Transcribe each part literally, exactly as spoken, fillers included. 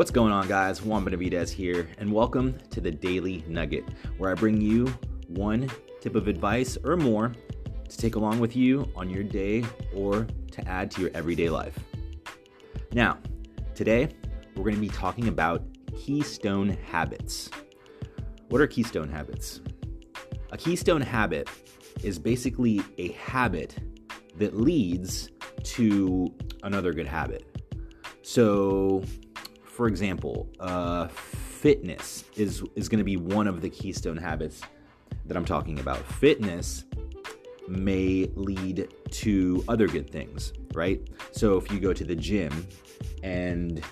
What's going on, guys? Juan Benavidez here, and welcome to The Daily Nugget, where I bring you one tip of advice or more to take along with you on your day or to add to your everyday life. Now, today, we're going to be talking about Keystone Habits. What are Keystone Habits? A Keystone Habit is basically a habit that leads to another good habit. So, for example, uh, fitness is, is going to be one of the keystone habits that I'm talking about. Fitness may lead to other good things, right? So if you go to the gym and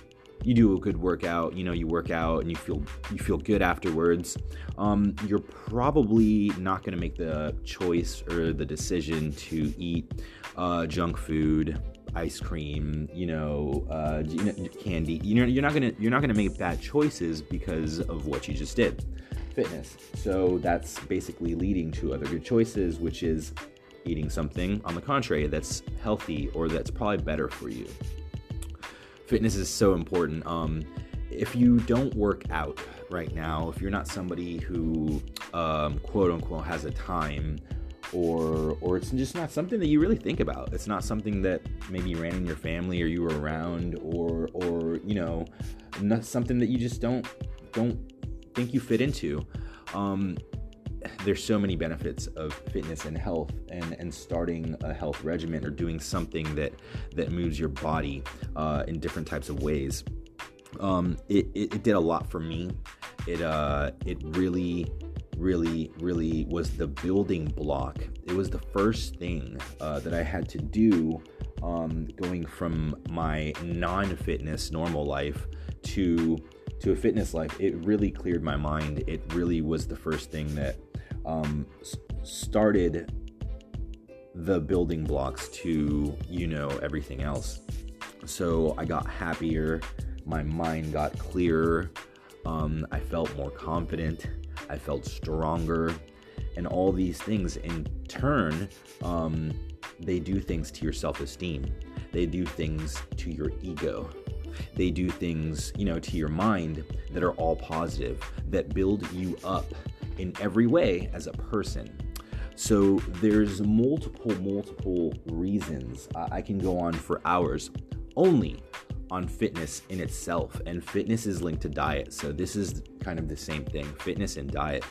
you do a good workout, you know, you work out and you feel you feel good afterwards, um, you're probably not going to make the choice or the decision to eat uh, junk food, ice cream, you know, uh, candy. You know, you're not gonna you're not gonna make bad choices because of what you just did. Fitness. So that's basically leading to other good choices, which is eating something on the contrary that's healthy or that's probably better for you. Fitness is so important. Um, if you don't work out right now, if you're not somebody who um, quote unquote has a time, or or it's just not something that you really think about. It's not something that maybe ran in your family or you were around or, or you know, not something that you just don't don't think you fit into. Um, there's so many benefits of fitness and health and, and starting a health regimen or doing something that, that moves your body uh, in different types of ways. Um, it, it, it did a lot for me. It uh, it really... really, really was the building block. It was the first thing uh, that I had to do um, going from my non-fitness normal life to to a fitness life. It really cleared my mind. It really was the first thing that um, started the building blocks to, you know, everything else. So I got happier. My mind got clearer. Um, I felt more confident. I felt stronger, and all these things in turn, um, they do things to your self-esteem. They do things to your ego. They do things, you know, to your mind that are all positive, that build you up in every way as a person. So there's multiple, multiple reasons. I, I can go on for hours only on fitness in itself, and fitness is linked to diet. So this is kind of the same thing, fitness and diet.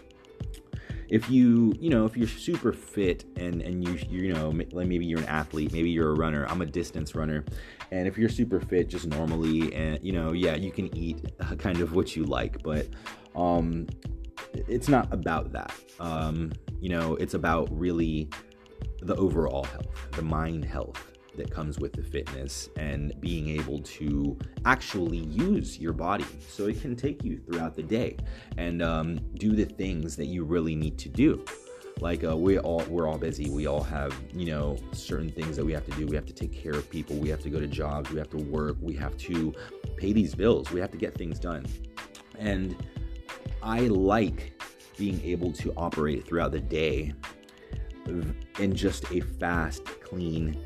If you, you know, if you're super fit and, and you, you know, maybe you're an athlete, maybe you're a runner, I'm a distance runner. And if you're super fit, just normally, and you know, yeah, you can eat kind of what you like, but, um, it's not about that. Um, you know, it's about really the overall health, the mind health that comes with the fitness and being able to actually use your body so it can take you throughout the day and um, do the things that you really need to do. Like uh, we all, we're all busy. We all have, you know, certain things that we have to do. We have to take care of people. We have to go to jobs. We have to work. We have to pay these bills. We have to get things done. And I like being able to operate throughout the day in just a fast, clean,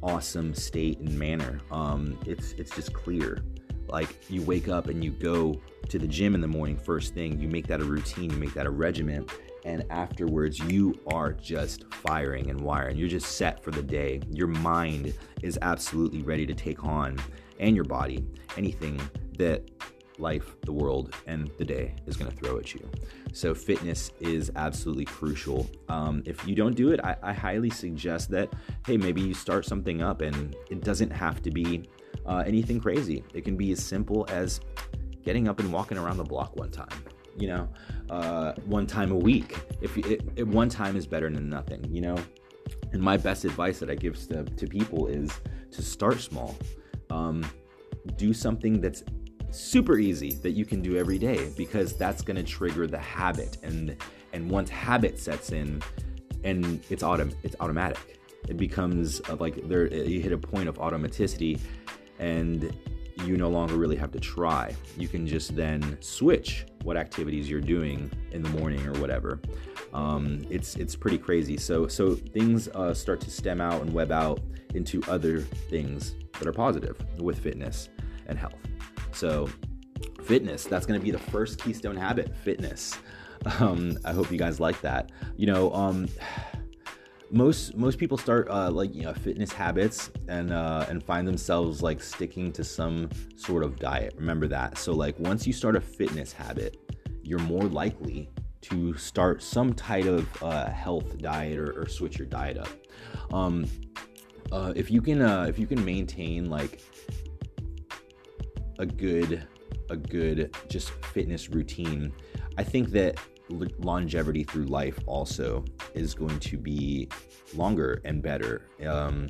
awesome state and manner. Um, it's it's just clear. Like you wake up and you go to the gym in the morning first thing. You make that a routine. You make that a regiment. And afterwards, you are just firing and wiring. You're just set for the day. Your mind is absolutely ready to take on, and your body, anything that life, the world, and the day is going to throw at you. So fitness is absolutely crucial. Um, if you don't do it, I, I highly suggest that, hey, maybe you start something up, and it doesn't have to be uh, anything crazy. It can be as simple as getting up and walking around the block one time, you know, uh, one time a week. If you, it, it, one time is better than nothing, you know. And my best advice that I give to, to people is to start small. Um, do something that's super easy that you can do every day, because that's going to trigger the habit, and and once habit sets in, and it's autom- it's automatic. It becomes like there you hit a point of automaticity, and you no longer really have to try. You can just then switch what activities you're doing in the morning or whatever. Um, it's it's pretty crazy. So so things uh, start to stem out and web out into other things that are positive with fitness and health. So fitness. That's going to be the first Keystone Habit, fitness. Um, I hope you guys like that. You know, um, most most people start uh, like you know fitness habits and uh, and find themselves like sticking to some sort of diet. Remember that. So like once you start a fitness habit, you're more likely to start some type of uh, health diet or, or switch your diet up. Um, uh, if you can, uh, if you can maintain like a good, a good just fitness routine, I think that l- longevity through life also is going to be longer and better. Um,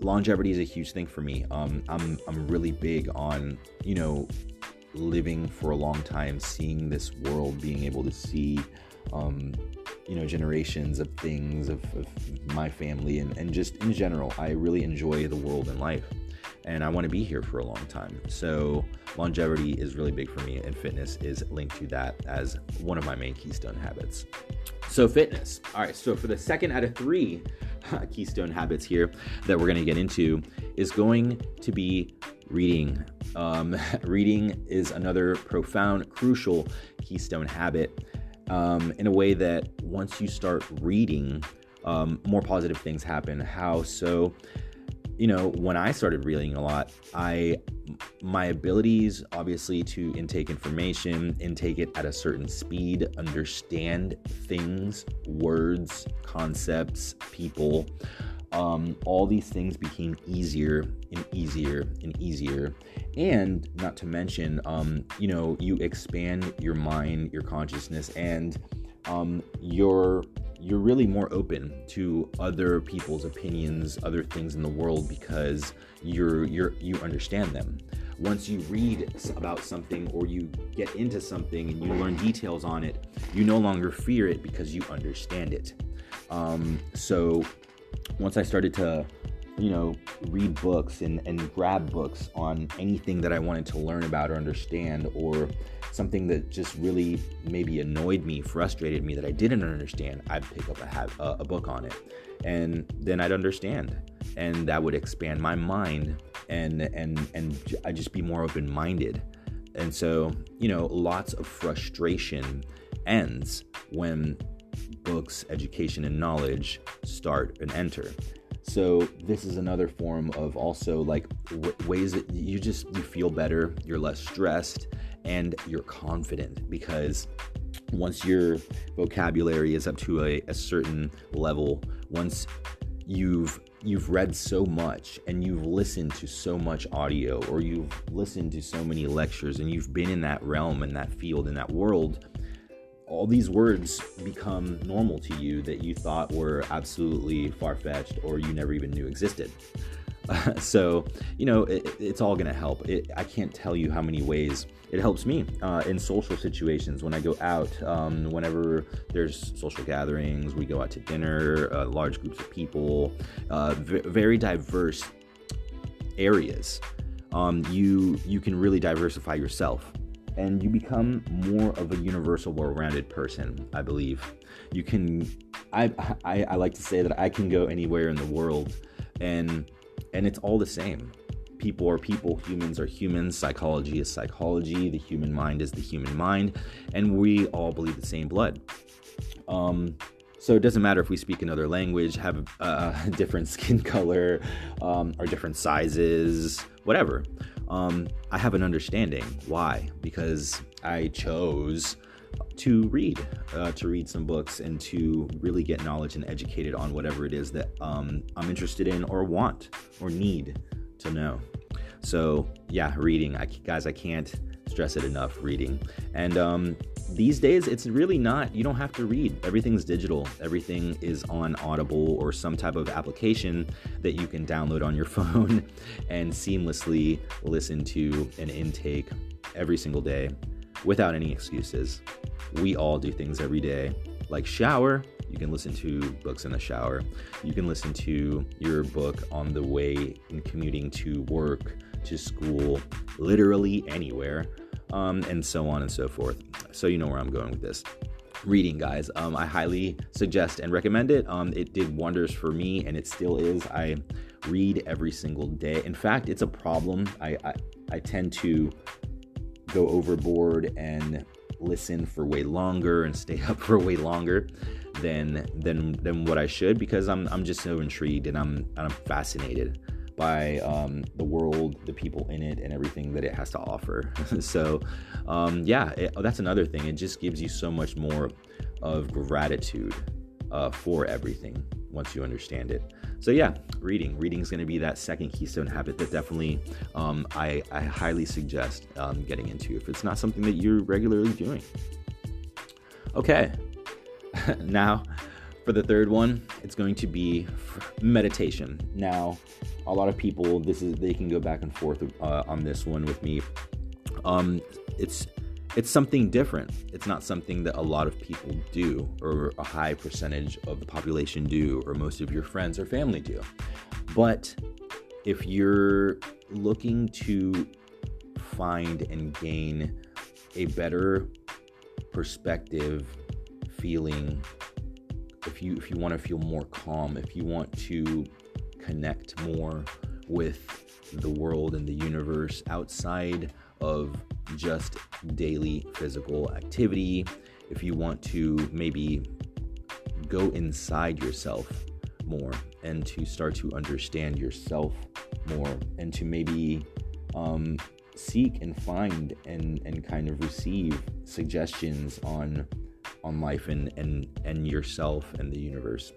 longevity is a huge thing for me. Um, I'm I'm really big on, you know, living for a long time, seeing this world, being able to see, um, you know, generations of things, of, of my family, and, and just in general, I really enjoy the world and life, and I want to be here for a long time. So longevity is really big for me, and fitness is linked to that as one of my main Keystone Habits. So fitness. All right. So for the second out of three Keystone Habits here that we're going to get into is going to be reading. Um, reading is another profound, crucial Keystone Habit, um, in a way that once you start reading, um, more positive things happen. How so? You know, when I started reading a lot, I my abilities, obviously, to intake information, intake it at a certain speed, understand things, words, concepts, people, um, all these things became easier and easier and easier. And not to mention, um, you know, you expand your mind, your consciousness, and um, your you're really more open to other people's opinions, other things in the world, because you're you're you understand them. Once you read about something or you get into something and you learn details on it, you no longer fear it because you understand it. Um, so once I started to, you know, read books and, and grab books on anything that I wanted to learn about or understand, or something that just really maybe annoyed me, frustrated me, that I didn't understand, I'd pick up a, have, uh, a book on it, and then I'd understand, and that would expand my mind, and and and I'd just be more open-minded. And so, you know, lots of frustration ends when books, education, and knowledge start and enter. So this is another form of also like w- ways that you just you feel better, you're less stressed, and you're confident, because once your vocabulary is up to a, a certain level, once you've you've read so much and you've listened to so much audio, or you've listened to so many lectures, and you've been in that realm, in that field, in that world, all these words become normal to you that you thought were absolutely far-fetched or you never even knew existed. Uh, so, you know, it, it's all going to help. It, I can't tell you how many ways it helps me uh, in social situations. When I go out, um, whenever there's social gatherings, we go out to dinner, uh, large groups of people, uh, v- very diverse areas. Um, you you can really diversify yourself, and you become more of a universal, well-rounded person, I believe. You can, I, I, I like to say that I can go anywhere in the world, and and it's all the same. People are people, humans are humans, psychology is psychology, the human mind is the human mind, and we all bleed the same blood. Um, so it doesn't matter if we speak another language, have a uh, different skin color, um, or different sizes, whatever. Um, I have an understanding. Why? Because I chose to read, uh, to read some books, and to really get knowledge and educated on whatever it is that um, I'm interested in or want or need to know. So yeah, reading. I, guys, I can't stress it enough, reading. And um, these days, it's really not, you don't have to read. Everything's digital. Everything is on Audible or some type of application that you can download on your phone and seamlessly listen to and intake every single day without any excuses. We all do things every day, like shower. You can listen to books in the shower. You can listen to your book on the way in commuting to work, to school, literally anywhere. Um, and so on and so forth. So you know where I'm going with this. Reading, guys. Um, I highly suggest and recommend it. Um, it did wonders for me, and it still is. I read every single day. In fact, it's a problem. I I, I tend to go overboard and listen for way longer and stay up for way longer than than than what I should, because I'm I'm just so intrigued and I'm I'm fascinated by um, the world, the people in it, and everything that it has to offer. so um, yeah, it, oh, that's another thing. It just gives you so much more of gratitude uh, for everything once you understand it. So yeah, reading. Reading is going to be that second keystone habit that definitely um, I, I highly suggest um, getting into if it's not something that you're regularly doing. Okay, now for the third one, it's going to be meditation. Now, a lot of people, this is they can go back and forth uh, on this one with me. Um, it's it's something different. It's not something that a lot of people do, or a high percentage of the population do, or most of your friends or family do. But if you're looking to find and gain a better perspective, feeling, if you if you want to feel more calm, if you want to connect more with the world and the universe outside of just daily physical activity, if you want to maybe go inside yourself more and to start to understand yourself more, and to maybe um, seek and find and, and kind of receive suggestions on on life and, and, and yourself and the universe.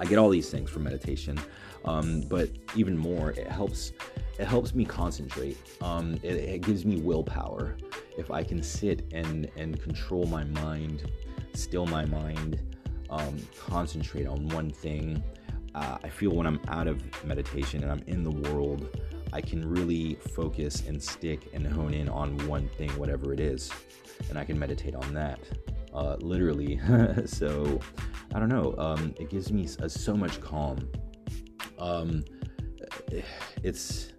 I get all these things from meditation, um, but even more, it helps. It helps me concentrate. Um, it, it gives me willpower. If I can sit and and control my mind, still my mind, um, concentrate on one thing, uh, I feel when I'm out of meditation and I'm in the world, I can really focus and stick and hone in on one thing, whatever it is, and I can meditate on that, uh, literally. So, I don't know. Um, it gives me a, so much calm. Um, it's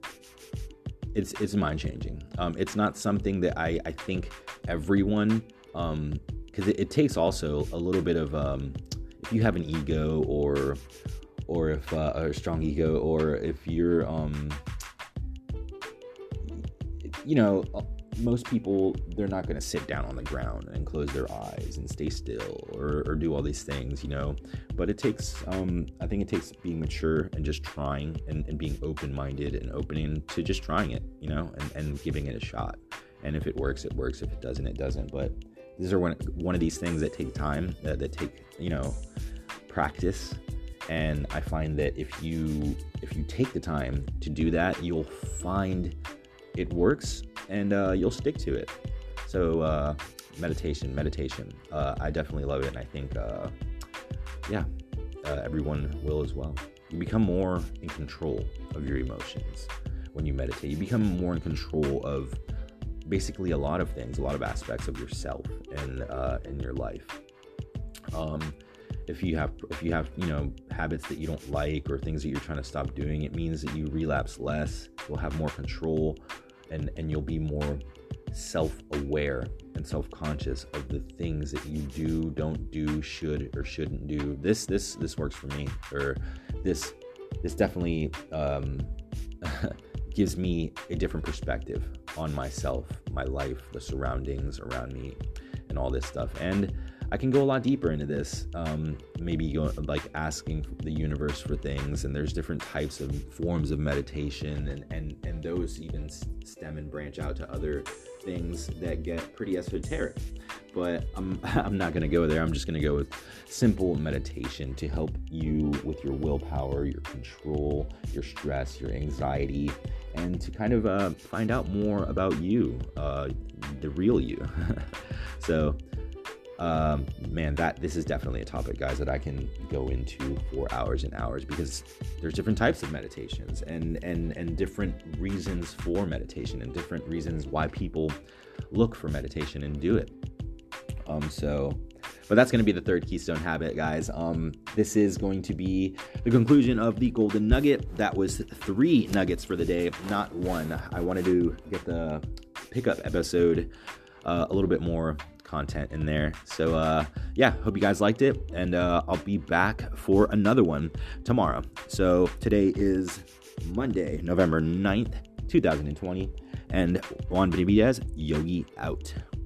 it's it's mind changing. Um, it's not something that I, I think everyone, um, because it, it takes also a little bit of um, if you have an ego or or if uh, or a strong ego, or if you're um, you know. Most people, they're not going to sit down on the ground and close their eyes and stay still or, or do all these things, you know, but it takes, um, I think it takes being mature and just trying and, and being open-minded and opening to just trying it, you know, and, and giving it a shot. And if it works, it works. If it doesn't, it doesn't. But these are one, one of these things that take time, that, that take, you know, practice. And I find that if you, if you take the time to do that, you'll find it works, and uh, you'll stick to it. So uh, meditation, meditation. Uh, I definitely love it, and I think, uh, yeah, uh, everyone will as well. You become more in control of your emotions when you meditate. You become more in control of basically a lot of things, a lot of aspects of yourself and uh, in your life. Um, if you have, if you have, you know, habits that you don't like or things that you're trying to stop doing, it means that you relapse less. You'll have more control. And, and you'll be more self-aware and self-conscious of the things that you do, don't do, should or shouldn't do. This this this works for me, or this this definitely um, gives me a different perspective on myself, my life, the surroundings around me, and all this stuff. And I can go a lot deeper into this, um, maybe go, like asking the universe for things, and there's different types of forms of meditation, and, and, and those even stem and branch out to other things that get pretty esoteric, but I'm, I'm not going to go there. I'm just going to go with simple meditation to help you with your willpower, your control, your stress, your anxiety, and to kind of uh, find out more about you, uh, the real you. So... Um, man, that this is definitely a topic, guys, that I can go into for hours and hours, because there's different types of meditations and, and, and different reasons for meditation and different reasons why people look for meditation and do it. Um, so, but that's going to be the third keystone habit, guys. Um, this is going to be the conclusion of the golden nugget. That was three nuggets for the day, not one. I wanted to get the pickup episode uh, a little bit more content in there. So uh yeah, hope you guys liked it, and uh I'll be back for another one tomorrow. So today is Monday, November ninth, two thousand twenty. And Juan Benavidez, Yogi out.